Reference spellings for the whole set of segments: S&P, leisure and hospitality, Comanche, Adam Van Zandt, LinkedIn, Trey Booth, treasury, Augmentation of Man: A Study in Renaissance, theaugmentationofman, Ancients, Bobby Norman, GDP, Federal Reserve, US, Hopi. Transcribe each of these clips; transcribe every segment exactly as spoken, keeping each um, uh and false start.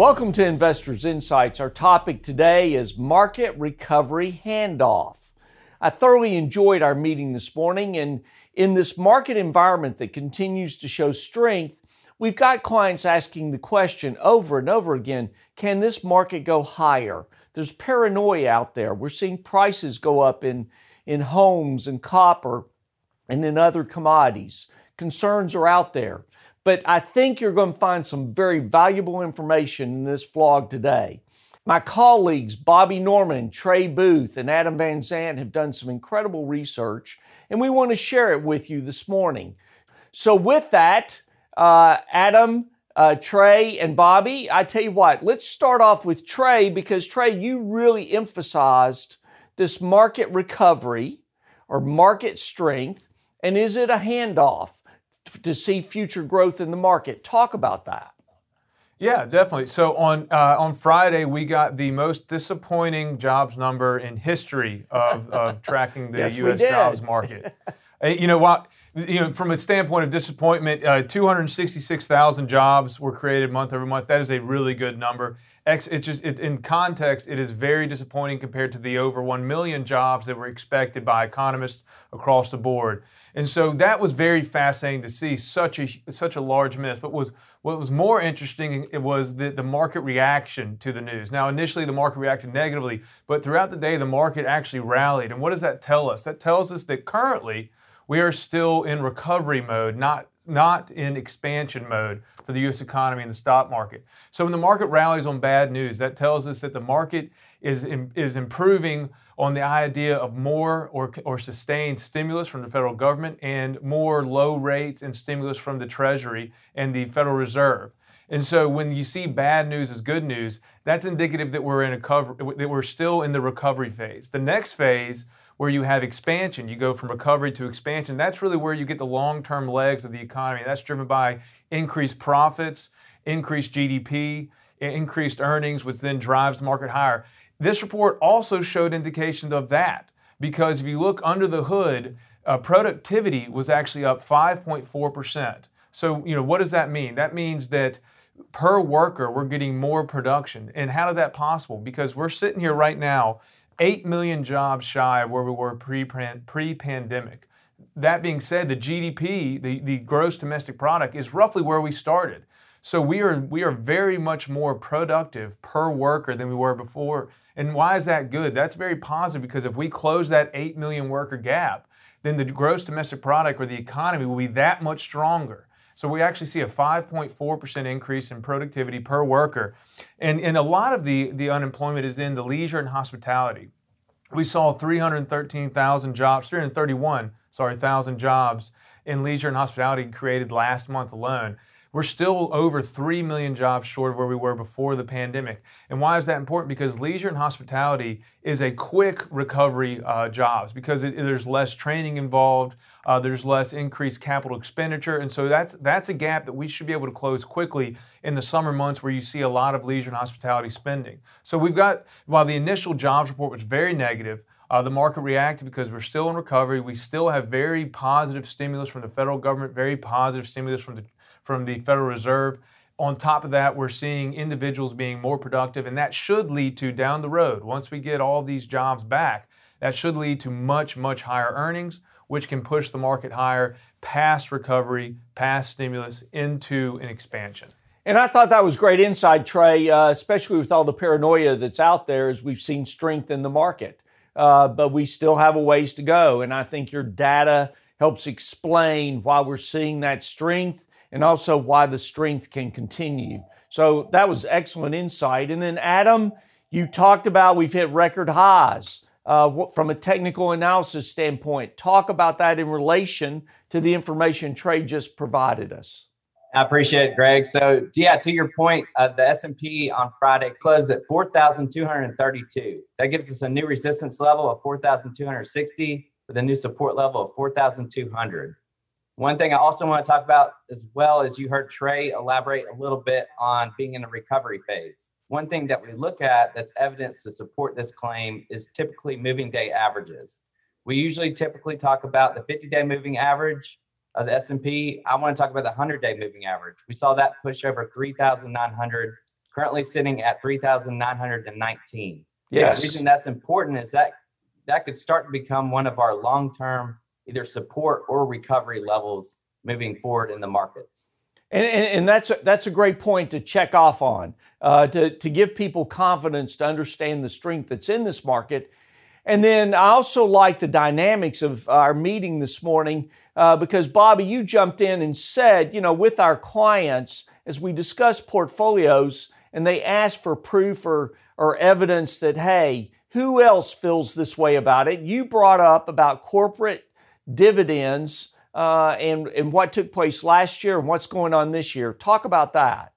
Welcome to Investors Insights. Our topic today is market recovery handoff. I thoroughly enjoyed our meeting this morning, and in this market environment that continues to show strength, we've got clients asking the question over and over again, can this market go higher? There's paranoia out there. We're seeing prices go up in, in homes and copper and in other commodities. Concerns are out there. But I think you're going to find some very valuable information in this vlog today. My colleagues, Bobby Norman, Trey Booth, and Adam Van Zandt have done some incredible research, and we want to share it with you this morning. So with that, uh, Adam, uh, Trey, and Bobby, I tell you what, let's start off with Trey, because Trey, you really emphasized this market recovery or market strength, and is it a handoff to see future growth in the market? Talk about that. Yeah, definitely. So on uh, on Friday, we got the most disappointing jobs number in history of, of tracking the yes, U S jobs market. You know, while, you know, from a standpoint of disappointment, uh, two hundred sixty-six thousand jobs were created month over month. That is a really good number. Ex, it just it, in context, it is very disappointing compared to the over one million jobs that were expected by economists across the board. And so that was very fascinating to see such a such a large miss. But was what was more interesting it was the, the market reaction to the news. Now, initially, the market reacted negatively, but throughout the day, the market actually rallied. And what does that tell us? That tells us that currently we are still in recovery mode, not not in expansion mode for the U S economy and the stock market. So when the market rallies on bad news, that tells us that the market is, is improving on the idea of more or, or sustained stimulus from the federal government and more low rates and stimulus from the Treasury and the Federal Reserve. And so when you see bad news as good news, that's indicative that we're in a cover, that we're still in the recovery phase. The next phase, where you have expansion, you go from recovery to expansion, that's really where you get the long-term legs of the economy. That's driven by increased profits, increased G D P, increased earnings, which then drives the market higher. This report also showed indications of that, because if you look under the hood, uh, productivity was actually up five point four percent. So, you know, what does that mean? That means that per worker, we're getting more production. And how is that possible? Because we're sitting here right now eight million jobs shy of where we were pre-pandemic. That being said, the G D P, the, the gross domestic product, is roughly where we started. So we are, we are very much more productive per worker than we were before. And why is that good? That's very positive, because if we close that eight million worker gap, then the gross domestic product or the economy will be that much stronger. So we actually see a five point four percent increase in productivity per worker. And, and a lot of the, the unemployment is in the leisure and hospitality. We saw three hundred thirteen thousand jobs, three hundred thirty-one, sorry, thousand jobs in leisure and hospitality created last month alone. We're still over three million jobs short of where we were before the pandemic. And why is that important? Because leisure and hospitality is a quick recovery uh, jobs, because it, there's less training involved, uh, there's less increased capital expenditure. And so that's, that's a gap that we should be able to close quickly in the summer months, where you see a lot of leisure and hospitality spending. So we've got, while the initial jobs report was very negative, Uh, the market reacted because we're still in recovery. We still have very positive stimulus from the federal government, very positive stimulus from the, from the Federal Reserve. On top of that, we're seeing individuals being more productive, and that should lead to, down the road, once we get all these jobs back, that should lead to much, much higher earnings, which can push the market higher past recovery, past stimulus, into an expansion. And I thought that was great insight, Trey, uh, especially with all the paranoia that's out there as we've seen strength in the market. Uh, but we still have a ways to go. And I think your data helps explain why we're seeing that strength, and also why the strength can continue. So that was excellent insight. And then Adam, you talked about we've hit record highs uh, from a technical analysis standpoint. Talk about that in relation to the information Trey just provided us. I appreciate it, Greg. So yeah, to your point, uh, the S and P on Friday closed at four thousand two hundred thirty-two. That gives us a new resistance level of four thousand two hundred sixty with a new support level of four thousand two hundred. One thing I also want to talk about as well is, you heard Trey elaborate a little bit on being in a recovery phase. One thing that we look at that's evidence to support this claim is typically moving day averages. We usually typically talk about the fifty-day moving average of the S and P. I want to talk about the one hundred-day moving average. We saw that push over three thousand nine hundred currently sitting at three thousand nine hundred nineteen. Yes. The reason that's important is that that could start to become one of our long-term either support or recovery levels moving forward in the markets. And, and, and that's, a, that's a great point to check off on, uh, to, to give people confidence to understand the strength that's in this market. And then I also like the dynamics of our meeting this morning, uh, because, Bobby, you jumped in and said, you know, with our clients, as we discuss portfolios and they ask for proof or, or evidence that, hey, who else feels this way about it? You brought up about corporate dividends uh, and, and what took place last year and what's going on this year. Talk about that.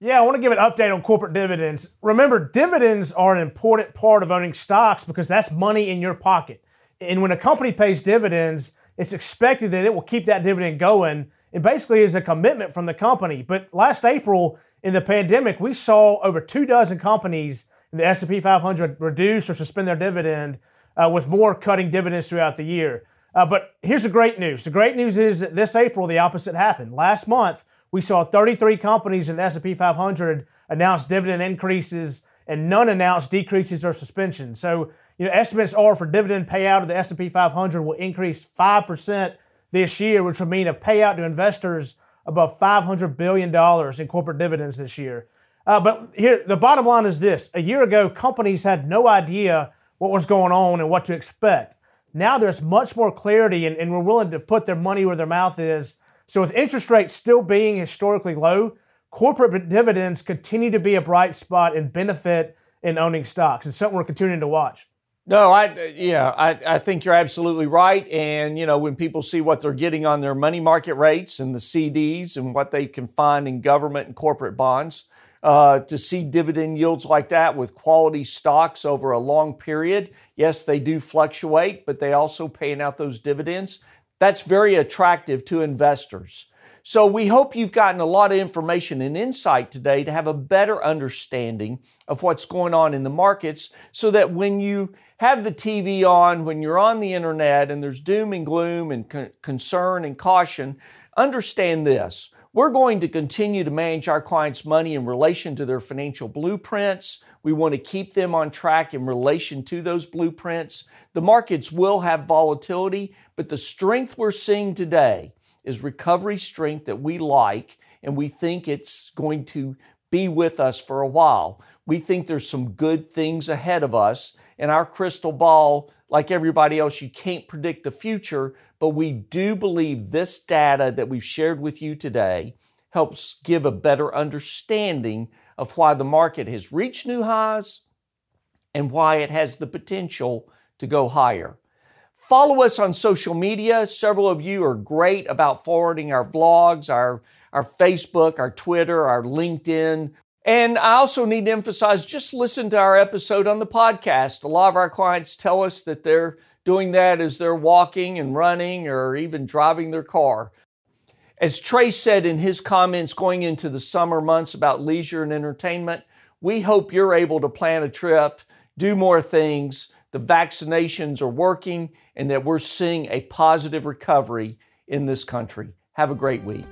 Yeah, I want to give an update on corporate dividends. Remember, dividends are an important part of owning stocks because that's money in your pocket. And when a company pays dividends, it's expected that it will keep that dividend going. It basically is a commitment from the company. But last April, in the pandemic, we saw over two dozen companies in the S and P five hundred reduce or suspend their dividend, uh, with more cutting dividends throughout the year. Uh, but here's the great news. The great news is that this April, the opposite happened. Last month, we saw thirty-three companies in the S and P five hundred announce dividend increases and none announced decreases or suspensions. So, you know, estimates are for dividend payout of the S and P five hundred will increase five percent this year, which would mean a payout to investors above five hundred billion dollars in corporate dividends this year. Uh, but here, the bottom line is this. A year ago, companies had no idea what was going on and what to expect. Now there's much more clarity, and, and we're willing to put their money where their mouth is. So with interest rates still being historically low, corporate dividends continue to be a bright spot and benefit in owning stocks. It's something we're continuing to watch. No, I yeah, I, I think you're absolutely right. And, you know, when people see what they're getting on their money market rates and the C Ds and what they can find in government and corporate bonds, uh, to see dividend yields like that with quality stocks over a long period, yes, they do fluctuate, but they also paying out those dividends. That's very attractive to investors. So we hope you've gotten a lot of information and insight today to have a better understanding of what's going on in the markets, so that when you have the T V on, when you're on the internet and there's doom and gloom and con- concern and caution, understand this. We're going to continue to manage our clients' money in relation to their financial blueprints. We want to keep them on track in relation to those blueprints. The markets will have volatility, but the strength we're seeing today is recovery strength that we like, and we think it's going to be with us for a while. We think there's some good things ahead of us, and our crystal ball, like everybody else, you can't predict the future, but we do believe this data that we've shared with you today helps give a better understanding of why the market has reached new highs and why it has the potential to go higher. Follow us on social media. Several of you are great about forwarding our vlogs, our, our Facebook, our Twitter, our LinkedIn. And I also need to emphasize, just listen to our episode on the podcast. A lot of our clients tell us that they're doing that as they're walking and running or even driving their car. As Trey said in his comments going into the summer months about leisure and entertainment, we hope you're able to plan a trip, do more things, the vaccinations are working, and that we're seeing a positive recovery in this country. Have a great week.